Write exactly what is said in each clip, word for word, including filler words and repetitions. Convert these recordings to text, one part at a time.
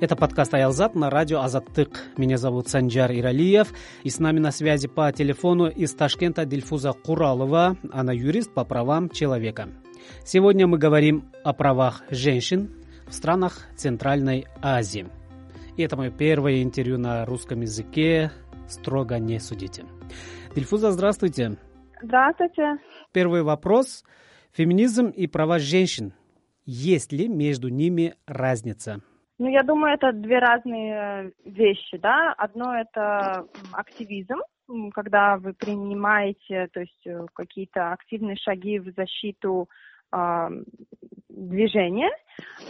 Это подкаст «Айлзад» на радио «Азаттык». Меня зовут Санжар Эралиев. И с нами на связи по телефону из Ташкента Дильфуза Куралова. Она юрист по правам человека. Сегодня мы говорим о правах женщин в странах Центральной Азии. И это мое первое интервью на русском языке. Строго не судите. Дильфуза, здравствуйте. Здравствуйте. Первый вопрос. Феминизм и права женщин. Есть ли между ними разница? Ну, я думаю, это две разные вещи, да. Одно – это активизм, когда вы принимаете, то есть какие-то активные шаги в защиту э, движения.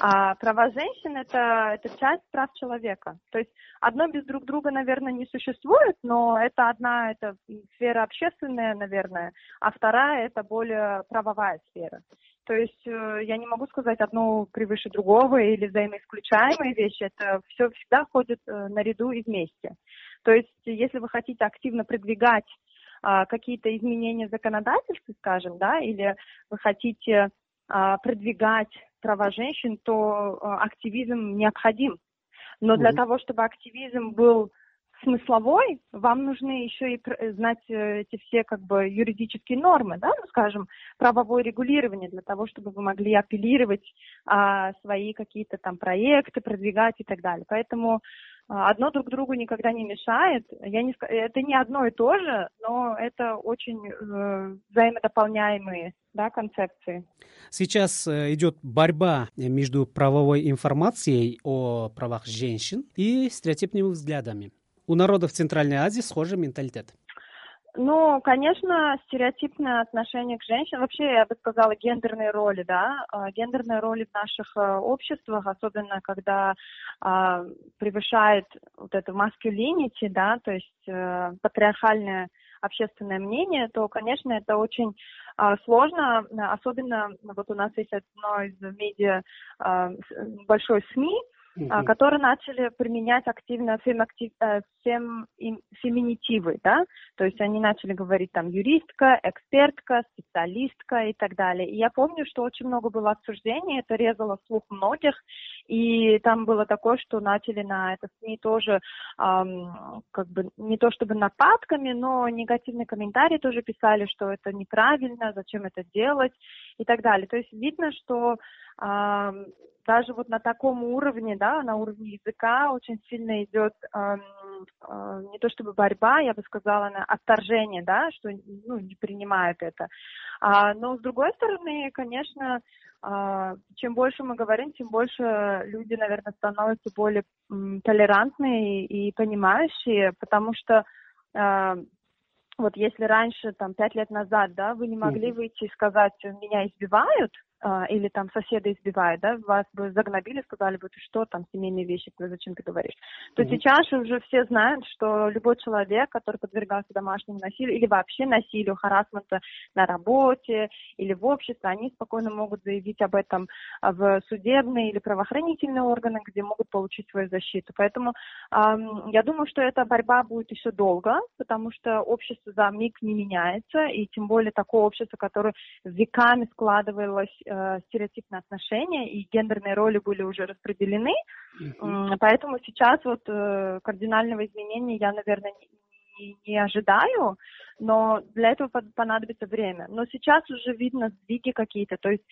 А права женщин – это, это часть прав человека. То есть одно без друг друга, наверное, не существует, но это одна – это сфера общественная, наверное, а вторая – это более правовая сфера. То есть я не могу сказать одно превыше другого или взаимоисключаемые вещи. Это все всегда ходит наряду и вместе. То есть если вы хотите активно продвигать а, какие-то изменения в законодательстве, скажем, да, или вы хотите а, продвигать права женщин, то а, активизм необходим. Но для mm-hmm. того, чтобы активизм был смысловой, вам нужны еще и знать эти все как бы юридические нормы, да, ну, скажем, правовое регулирование для того, чтобы вы могли апеллировать а, свои какие-то там проекты, продвигать и так далее. Поэтому а, одно друг другу никогда не мешает. Я не, это не одно и то же, но это очень э, взаимодополняемые, да, концепции. Сейчас идет борьба между правовой информацией о правах женщин и стереотипными взглядами. У народов Центральной Азии схожий менталитет. Ну, конечно, стереотипное отношение к женщинам, вообще, я бы сказала, гендерные роли, да, гендерные роли в наших обществах, особенно когда а, превышает вот это masculinity, да, то есть а, патриархальное общественное мнение, то, конечно, это очень а, сложно, особенно вот у нас есть одно из медиа а, большой СМИ, Uh-huh. которые начали применять активно фем-актив, фем, феминитивы, да, то есть они начали говорить там юристка, экспертка, специалистка и так далее. И я помню, что очень много было обсуждений, это резало слух многих, и там было такое, что начали на это СМИ тоже, эм, как бы не то чтобы нападками, но негативные комментарии тоже писали, что это неправильно, зачем это делать и так далее. То есть видно, что эм, даже вот на таком уровне, да, на уровне языка очень сильно идет э, э, не то чтобы борьба, я бы сказала, на отторжение, да, что ну, не принимают это. А, но с другой стороны, конечно, э, чем больше мы говорим, тем больше люди, наверное, становятся более м, толерантные и, и понимающие, потому что э, вот если раньше, там, пять лет назад, да, вы не могли выйти и сказать, меня избивают, или там соседа избивают, да, вас бы загнобили, сказали бы, ты что, там, семейные вещи, ты зачем ты говоришь, то mm-hmm. сейчас уже все знают, что любой человек, который подвергался домашнему насилию или вообще насилию, харассменту на работе или в обществе, они спокойно могут заявить об этом в судебные или правоохранительные органы, где могут получить свою защиту. Поэтому эм, я думаю, что эта борьба будет еще долго, потому что общество за миг не меняется, и тем более такое общество, которое веками складывалось стереотипные отношения, и гендерные роли были уже распределены. Uh-huh. Поэтому сейчас вот кардинального изменения я, наверное, не, не ожидаю, но для этого понадобится время. Но сейчас уже видно сдвиги какие-то, то есть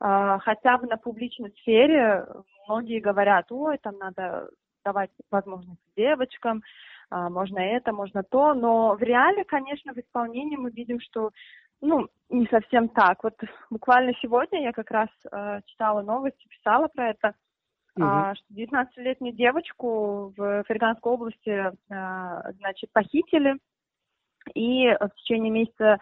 хотя бы на публичной сфере многие говорят, ой, там надо давать возможность девочкам, можно это, можно то, но в реале, конечно, в исполнении мы видим, что ну, не совсем так. Вот буквально сегодня я как раз э, читала новости, писала про это, угу. э, что девятнадцатилетнюю девочку в Ферганской области э, значит, похитили и в течение месяца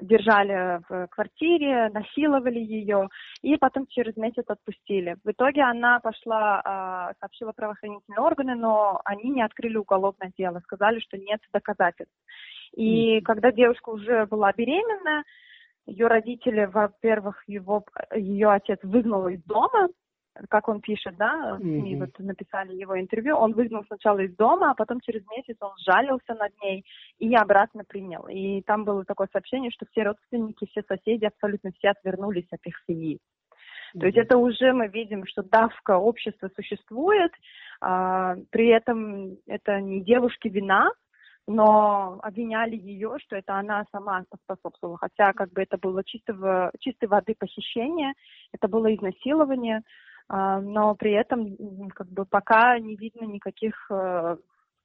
держали в квартире, насиловали ее и потом через месяц отпустили. В итоге она пошла, э, сообщила правоохранительные органы, но они не открыли уголовное дело, сказали, что нет доказательств. И mm-hmm. когда девушка уже была беременна, ее родители, во-первых, его, ее отец выгнал из дома, как он пишет, да, в СМИ mm-hmm. вот написали его интервью, он выгнал сначала из дома, а потом через месяц он сжалился над ней и обратно принял. И там было такое сообщение, что все родственники, все соседи, абсолютно все отвернулись от их семьи. То есть это уже мы видим, что давка общества существует, а, при этом это не девушке вина, но обвиняли ее, что это она сама способствовала, хотя как бы это было чистого, чистой воды похищение, это было изнасилование, а, но при этом как бы пока не видно никаких...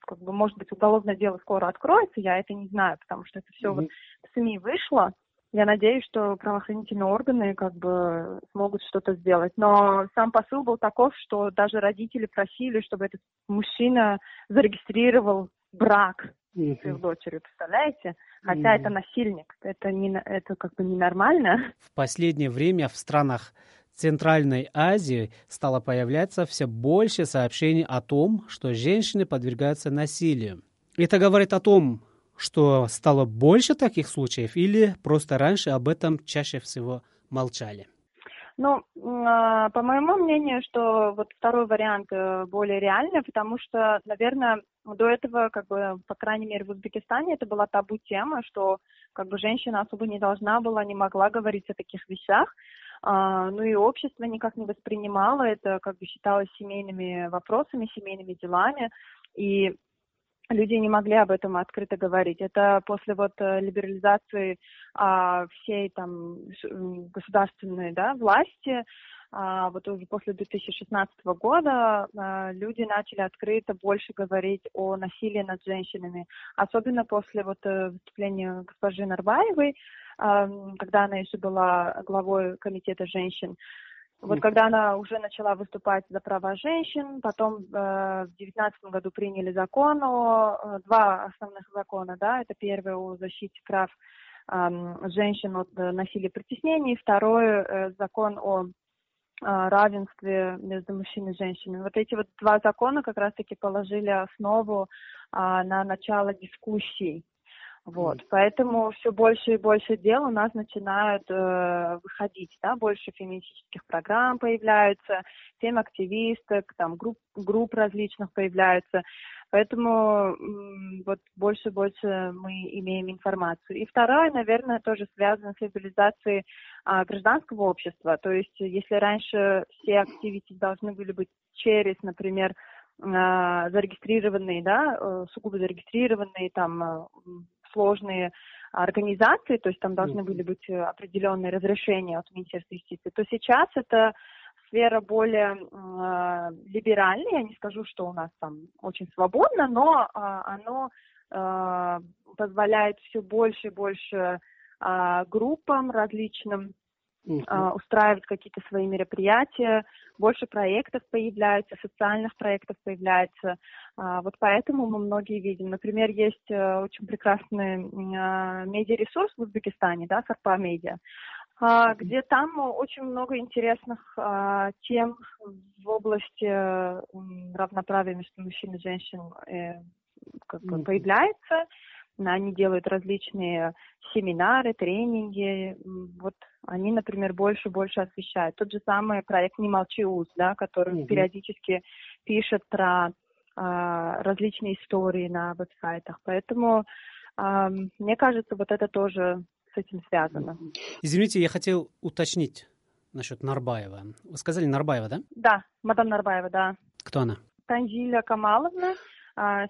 Как бы, может быть, уголовное дело скоро откроется, я это не знаю, потому что это все mm-hmm. вот в СМИ вышло. Я надеюсь, что правоохранительные органы как бы смогут что-то сделать. Но сам посыл был таков, что даже родители просили, чтобы этот мужчина зарегистрировал брак mm-hmm. с их дочерью, представляете? Хотя mm-hmm. это насильник, это, не, это как бы ненормально. В последнее время в странах Центральной Азии стало появляться все больше сообщений о том, что женщины подвергаются насилию. Это говорит о том, что стало больше таких случаев, или просто раньше об этом чаще всего молчали? Ну, по моему мнению, что вот второй вариант более реальный, потому что, наверное, до этого, как бы, по крайней мере, в Узбекистане это была табу тема, что как бы женщина особо не должна была, не могла говорить о таких вещах. А, ну и общество никак не воспринимало это, как бы считалось семейными вопросами, семейными делами, и люди не могли об этом открыто говорить. Это после вот либерализации а, всей там государственной, да, власти, а, вот уже после две тысячи шестнадцатого года а, люди начали открыто больше говорить о насилии над женщинами, особенно после вот выступления госпожи Нарбаевой, когда она еще была главой комитета женщин. Вот когда она уже начала выступать за права женщин, потом э, в девятнадцатом году приняли закон, о, два основных закона, да, это первое о защите прав э, женщин от насилия и притеснений, второе э, закон о э, равенстве между мужчиной и женщиной. Вот эти вот два закона как раз-таки положили основу э, на начало дискуссий. Вот, поэтому все больше и больше дел у нас начинают э, выходить, да, больше феминистических программ появляются, тем активисток, там, групп, групп различных появляются, поэтому м- вот больше и больше мы имеем информацию. И второе, наверное, тоже связано с либерализацией э, гражданского общества, то есть если раньше все активисты должны были быть через, например, э, зарегистрированные, да, э, сугубо зарегистрированные, там, э, сложные организации, то есть там должны были быть определенные разрешения от Министерства юстиции, то сейчас это сфера более э, либеральная, я не скажу, что у нас там очень свободно, но э, оно э, позволяет все больше и больше э, группам различным Uh-huh. устраивать какие-то свои мероприятия, больше проектов появляется, социальных проектов появляется. Вот поэтому мы многие видим. Например, есть очень прекрасный медиаресурс в Узбекистане, да, Сарпа Медиа, uh-huh. где там очень много интересных тем в области равноправия между мужчин и женщин как бы, uh-huh. появляется. Они делают различные семинары, тренинги. Вот они, например, больше и больше освещают. Тот же самый проект «Не молчи.uz», да, который mm-hmm. периодически пишет про а, различные истории на веб-сайтах. Поэтому, а, мне кажется, вот это тоже с этим связано. Извините, я хотел уточнить насчет Нарбаева. Вы сказали Нарбаева, да? Да, мадам Нарбаева, да. Кто она? Танзиля Камаловна.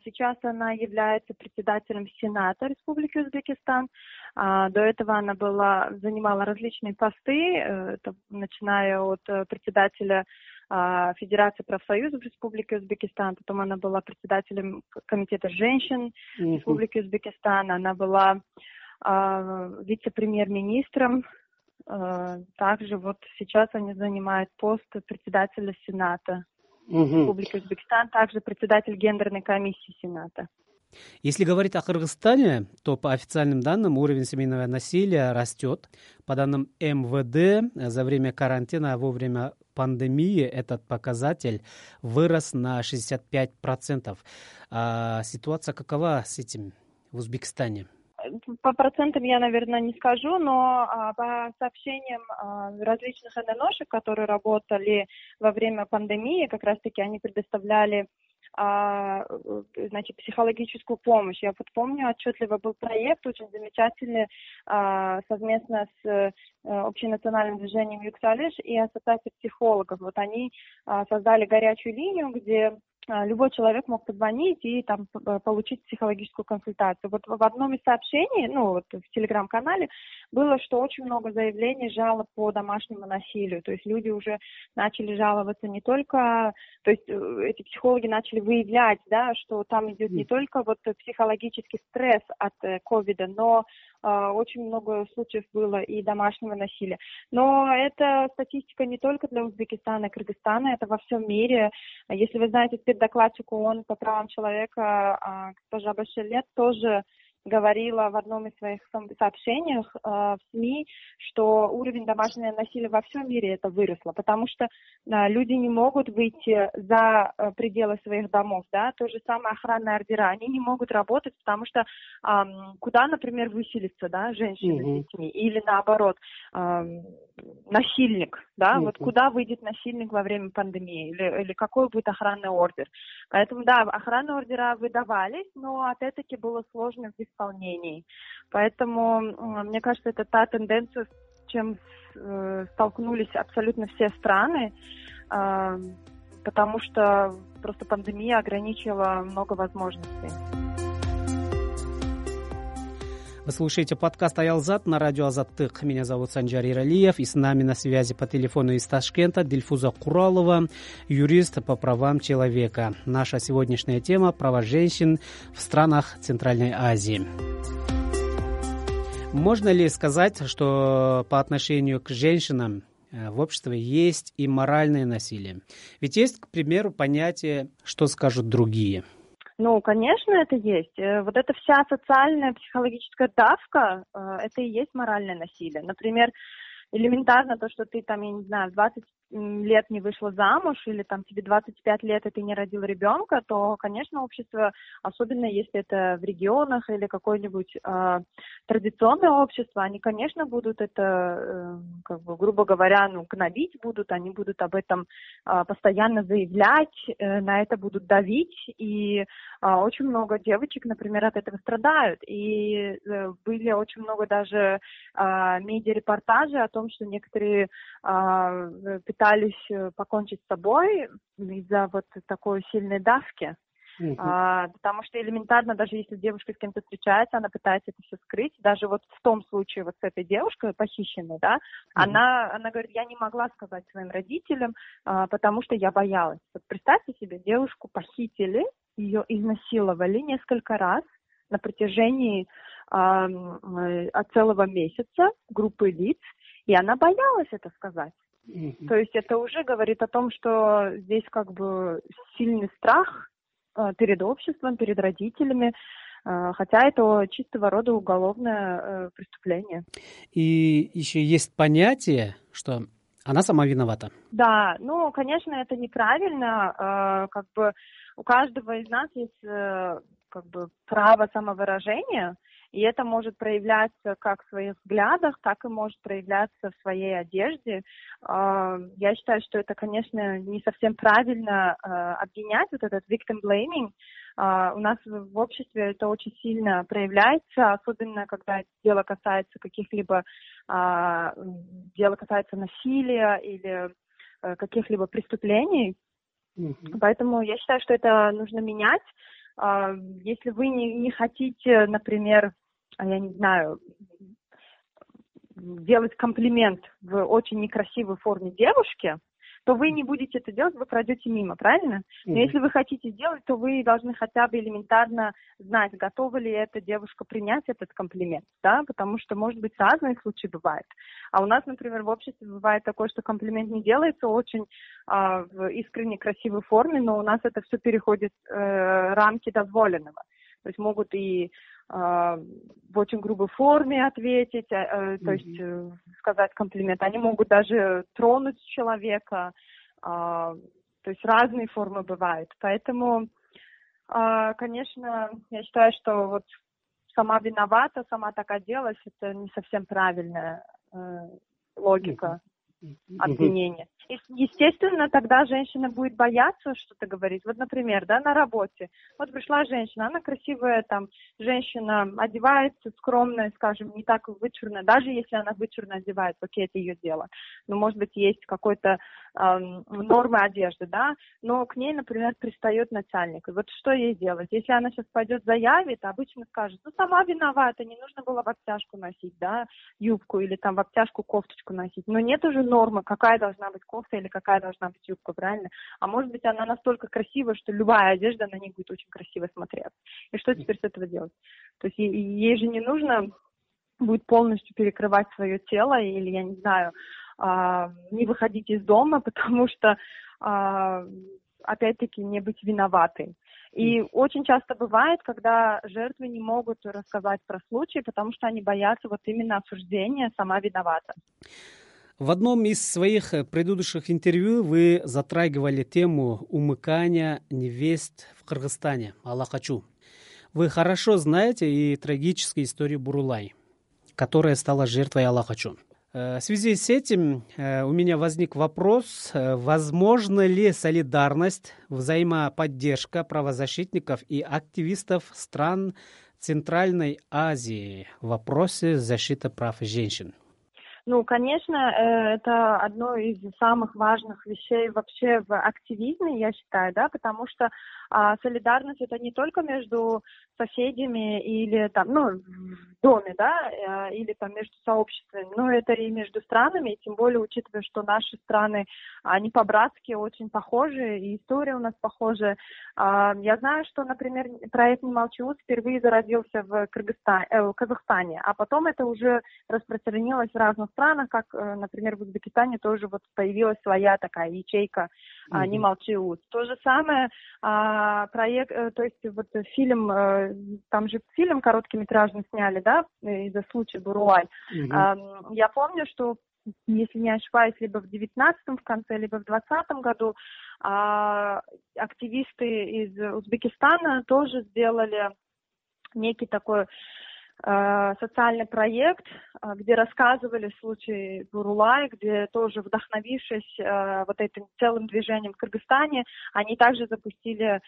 Сейчас она является председателем Сената Республики Узбекистан. До этого она была, занимала различные посты, это, начиная от председателя Федерации профсоюзов Республики Узбекистан, потом она была председателем комитета женщин mm-hmm. Республики Узбекистан, она была вице-премьер-министром. Также вот сейчас она занимает пост председателя Сената. Угу. Республика Узбекистан, также председатель гендерной комиссии Сената. Если говорить о Кыргызстане, то по официальным данным уровень семейного насилия растет. По данным эм вэ дэ, за время карантина, во время пандемии этот показатель вырос на шестьдесят пять процентов. А ситуация какова с этим в Узбекистане? По процентам я, наверное, не скажу, но а, по сообщениям а, различных эн эн о-шек, которые работали во время пандемии, как раз-таки они предоставляли а, значит, психологическую помощь. Я вот помню, отчетливо был проект очень замечательный, а, совместно с а, общенациональным движением «Юксалиш» и ассоциацией психологов. Вот они а, создали горячую линию, где любой человек мог позвонить и там получить психологическую консультацию. Вот в одном из сообщений, ну вот в телеграм-канале, было, что очень много заявлений, жалоб по домашнему насилию. То есть люди уже начали жаловаться не только, то есть эти психологи начали выявлять, да, что там идет не только вот психологический стресс от ковида, но очень много случаев было и домашнего насилия. Но эта статистика не только для Узбекистана и Кыргызстана, это во всем мире. Если вы знаете, докладчик ООН по правам человека госпожа Башелет тоже говорила в одном из своих сообщений в СМИ, что уровень домашнего насилия во всем мире это выросло, потому что люди не могут выйти за пределы своих домов, да, то же самое охранные ордера, они не могут работать, потому что куда, например, выселиться, да, женщины mm-hmm. с детьми, или наоборот, насильник, да, mm-hmm. вот куда выйдет насильник во время пандемии, или, или какой будет охранный ордер. Поэтому, да, охранные ордера выдавались, но опять-таки было сложно в исполнении. Поэтому, мне кажется, это та тенденция, с чем э, столкнулись абсолютно все страны, э, потому что просто пандемия ограничила много возможностей. Вы слушаете подкаст «Айлзад» на радио «Азаттык». Меня зовут Санжар Эралиев, и с нами на связи по телефону из Ташкента Дильфуза Куралова, юрист по правам человека. Наша сегодняшняя тема – права женщин в странах Центральной Азии. Можно ли сказать, что по отношению к женщинам в обществе есть и моральное насилие? Ведь есть, к примеру, понятие «что скажут другие». Ну, конечно, это есть. Вот эта вся социальная психологическая давка, это и есть моральное насилие. Например, элементарно то, что ты там, я не знаю, двадцать лет не вышла замуж, или там тебе двадцать пять лет, и ты не родила ребенка, то, конечно, общество, особенно если это в регионах или какое-нибудь э, традиционное общество, они, конечно, будут это, э, как бы, грубо говоря, ну, гнобить будут, они будут об этом э, постоянно заявлять, э, на это будут давить, и э, очень много девочек, например, от этого страдают, и э, были очень много даже э, медиарепортажи о том, что некоторые э, пытались покончить с собой из-за вот такой сильной давки. Uh-huh. А, потому что элементарно, даже если девушка с кем-то встречается, она пытается это все скрыть. Даже вот в том случае вот с этой девушкой похищенной, да, uh-huh. она, она говорит, я не могла сказать своим родителям, а, потому что я боялась. Вот представьте себе, девушку похитили, ее изнасиловали несколько раз на протяжении а, а, целого месяца группы лиц, и она боялась это сказать. Mm-hmm. То есть это уже говорит о том, что здесь как бы сильный страх перед обществом, перед родителями, хотя это чистого рода уголовное преступление. И еще есть понятие, что она сама виновата. Да, ну, конечно, это неправильно. Как бы у каждого из нас есть как бы право самовыражения. И это может проявляться как в своих взглядах, так и может проявляться в своей одежде. Я считаю, что это, конечно, не совсем правильно обвинять, вот этот victim blaming. У нас в обществе это очень сильно проявляется, особенно когда дело касается каких-либо, дело касается насилия или каких-либо преступлений. Mm-hmm. Поэтому я считаю, что это нужно менять. Если вы не, не хотите, например, я не знаю, делать комплимент в очень некрасивой форме девушке, то вы не будете это делать, вы пройдете мимо, правильно? Но mm-hmm. если вы хотите делать, то вы должны хотя бы элементарно знать, готова ли эта девушка принять этот комплимент, да, потому что, может быть, разные случаи бывают. А у нас, например, в обществе бывает такое, что комплимент не делается очень э, в искренне красивой форме, но у нас это все переходит э, рамки дозволенного. То есть могут и в очень грубой форме ответить, то есть mm-hmm. сказать комплимент. Они могут даже тронуть человека, то есть разные формы бывают. Поэтому, конечно, я считаю, что вот сама виновата, сама так оделась, это не совсем правильная логика mm-hmm. обвинения. естественно, тогда женщина будет бояться что-то говорить. Вот, например, да, на работе. Вот пришла женщина, она красивая, там, женщина одевается скромно, скажем, не так вычурно. Даже если она вычурно одевается, окей, это ее дело. Но, может быть, есть какой-то э, нормы одежды, да. Но к ней, например, пристает начальник. И вот что ей делать? Если она сейчас пойдет заявит, обычно скажет, ну, сама виновата, не нужно было в обтяжку носить, да, юбку или там в обтяжку кофточку носить. Но нет уже нормы, какая должна быть кофта или какая должна быть юбка, правильно? А может быть, она настолько красива, что любая одежда на ней будет очень красиво смотреться. И что теперь с этого делать? То есть ей, ей же не нужно будет полностью перекрывать свое тело или, я не знаю, а, не выходить из дома, потому что, а, опять-таки, не быть виноватой. И очень часто бывает, когда жертвы не могут рассказать про случай, потому что они боятся вот именно осуждения «сама виновата». В одном из своих предыдущих интервью вы затрагивали тему умыкания невест в Кыргызстане, «Ала качуу». Вы хорошо знаете и трагическую историю Бурулай, которая стала жертвой «Ала качуу». В связи с этим у меня возник вопрос, возможна ли солидарность, взаимоподдержка правозащитников и активистов стран Центральной Азии в вопросе защиты прав женщин? Ну, конечно, это одно из самых важных вещей вообще в активизме, я считаю, да, потому что а, солидарность это не только между соседями или там, ну, в доме, да, или там между сообществами, но это и между странами, и тем более учитывая, что наши страны, они по-братски очень похожи, и история у нас похожа. А, я знаю, что, например, проект «Не молчи.uz» впервые зародился в Кыргызстане, э, в Казахстане, а потом это уже распространилось в разных странах. странах, как, например, в Узбекистане тоже вот появилась своя такая ячейка mm-hmm. «Не молчи.uz». То же самое а, проект, то есть вот фильм, там же фильм короткометражный сняли, да, из-за случая Бурулай. Mm-hmm. А, я помню, что, если не ошибаюсь, либо в девятнадцатом в конце, либо в двадцатом году а, активисты из Узбекистана тоже сделали некий такой социальный проект, где рассказывали случай Бурулай, где тоже, вдохновившись вот этим целым движением в Кыргызстане, они также запустили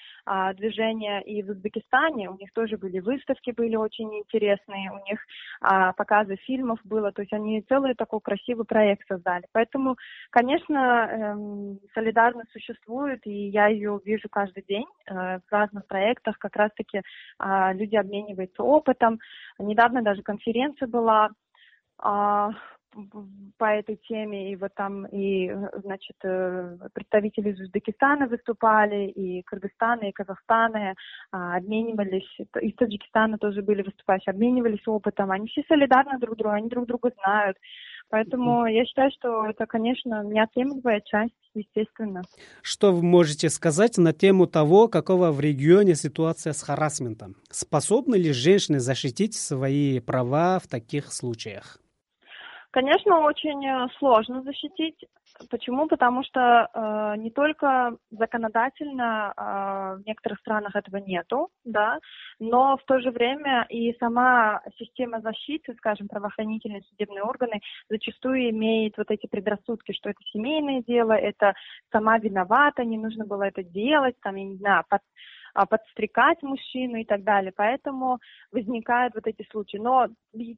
движение и в Узбекистане. У них тоже были выставки, были очень интересные, у них показы фильмов было, то есть они целый такой красивый проект создали. Поэтому, конечно, солидарность существует, и я ее вижу каждый день в разных проектах, как раз-таки люди обмениваются опытом. Недавно даже конференция была а, по этой теме, и вот там и, значит, представители из Узбекистана выступали, и Кыргызстана, и Казахстана а, обменивались, из Таджикистана тоже были выступающие, обменивались опытом, они все солидарны друг другу, они друг друга знают, поэтому я считаю, что это, конечно, неотъемлемая часть, естественно. Что вы можете сказать на тему того, какова в регионе ситуация с харассментом? Способны ли женщины защитить свои права в таких случаях? Конечно, очень сложно защитить. Почему? Потому что э, не только законодательно э, в некоторых странах этого нету, да, но в то же время и сама система защиты, скажем, правоохранительные судебные органы зачастую имеет вот эти предрассудки, что это семейное дело, это сама виновата, не нужно было это делать, там, я не знаю, под... подстрекать мужчину и так далее. Поэтому возникают вот эти случаи. Но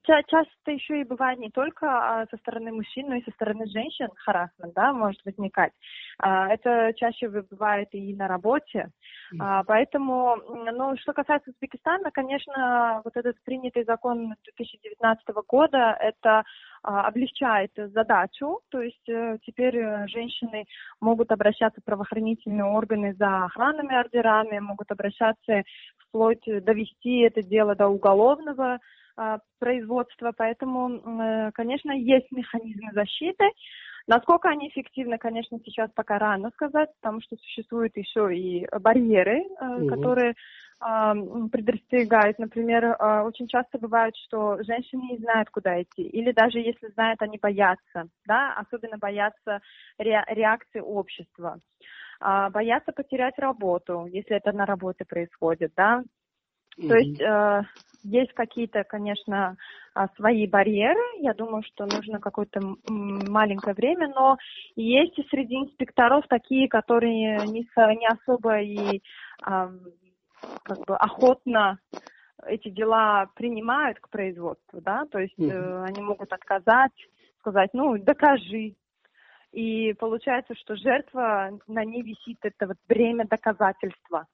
часто еще и бывает не только со стороны мужчин, но и со стороны женщин харассмент, да, может возникать. Это чаще бывает и на работе. Mm-hmm. Поэтому, ну, что касается Узбекистана, конечно, вот этот принятый закон две тысячи девятнадцатого года, это облегчает задачу, то есть теперь женщины могут обращаться в правоохранительные органы за охранными ордерами, могут обращаться вплоть, довести это дело до уголовного э, производства, поэтому, э, конечно, есть механизмы защиты. Насколько они эффективны, конечно, сейчас пока рано сказать, потому что существуют еще и барьеры, mm-hmm. которые э, предостерегают. Например, э, очень часто бывает, что женщины не знают, куда идти, или даже если знают, они боятся, да, особенно боятся ре- реакции общества, э, боятся потерять работу, если это на работе происходит, да. Mm-hmm. То есть э, есть какие-то, конечно, свои барьеры. Я думаю, что нужно какое-то маленькое время, но есть и среди инспекторов такие, которые не, не особо и э, как бы охотно эти дела принимают к производству, да, то есть э, они могут отказать, сказать, ну, докажи. И получается, что жертва, на ней висит это вот бремя доказательства.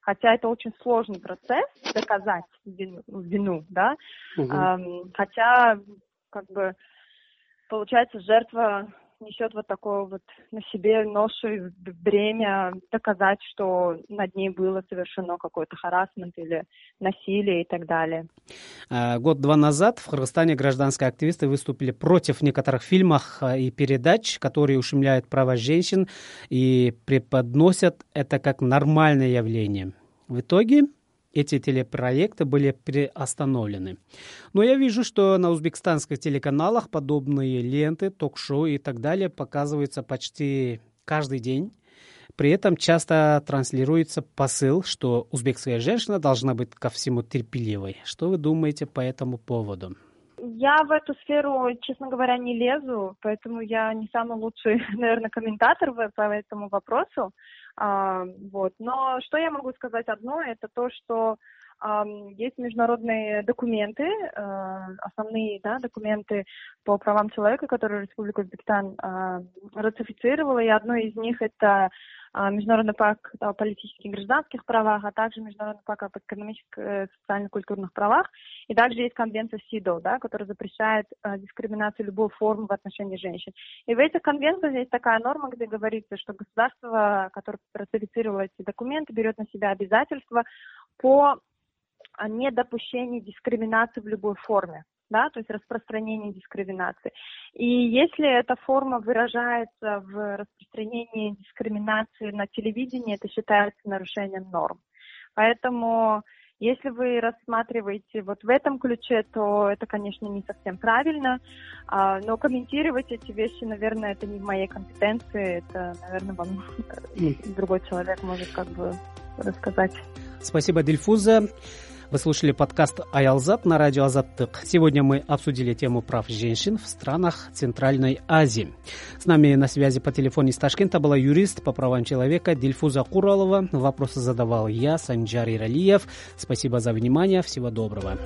Хотя это очень сложный процесс, доказать вину, вину да. Угу. Эм, хотя, как бы, получается, жертва несет вот такое вот на себе ношу, бремя доказать, что над ней было совершено какой-то харассмент или насилие и так далее. Год-два назад в Кыргызстане гражданские активисты выступили против некоторых фильмов и передач, которые ущемляют права женщин и преподносят это как нормальное явление. В итоге эти телепроекты были приостановлены. Но я вижу, что на узбекстанских телеканалах подобные ленты, ток-шоу и так далее показываются почти каждый день. При этом часто транслируется посыл, что узбекская женщина должна быть ко всему терпеливой. Что вы думаете по этому поводу? Я в эту сферу, честно говоря, не лезу, поэтому я не самый лучший, наверное, комментатор по этому вопросу. А, вот. Но что я могу сказать одно, это то, что а, есть международные документы, а, основные да, документы по правам человека, которые Республика Узбекистан а, ратифицировала, и одно из них это Международный пакт о политических и гражданских правах, а также Международный пакт об экономических, социально-культурных правах. И также есть конвенция СИДО, да, которая запрещает дискриминацию любой формы в отношении женщин. И в этих конвенциях есть такая норма, где говорится, что государство, которое ратифицировало эти документы, берет на себя обязательства по недопущению дискриминации в любой форме. Да, то есть распространение дискриминации. И если эта форма выражается в распространении дискриминации на телевидении, это считается нарушением норм. Поэтому, если вы рассматриваете вот в этом ключе, то это, конечно, не совсем правильно, но комментировать эти вещи, наверное, это не в моей компетенции, это, наверное, вам другой человек может как бы рассказать. Спасибо, Дильфуза. Вы слушали подкаст «Айлзад» на радио «Азаттык». Сегодня мы обсудили тему прав женщин в странах Центральной Азии. С нами на связи по телефону из Ташкента была юрист по правам человека Дильфуза Куралова. Вопросы задавал я, Санжар Эралиев. Спасибо за внимание. Всего доброго.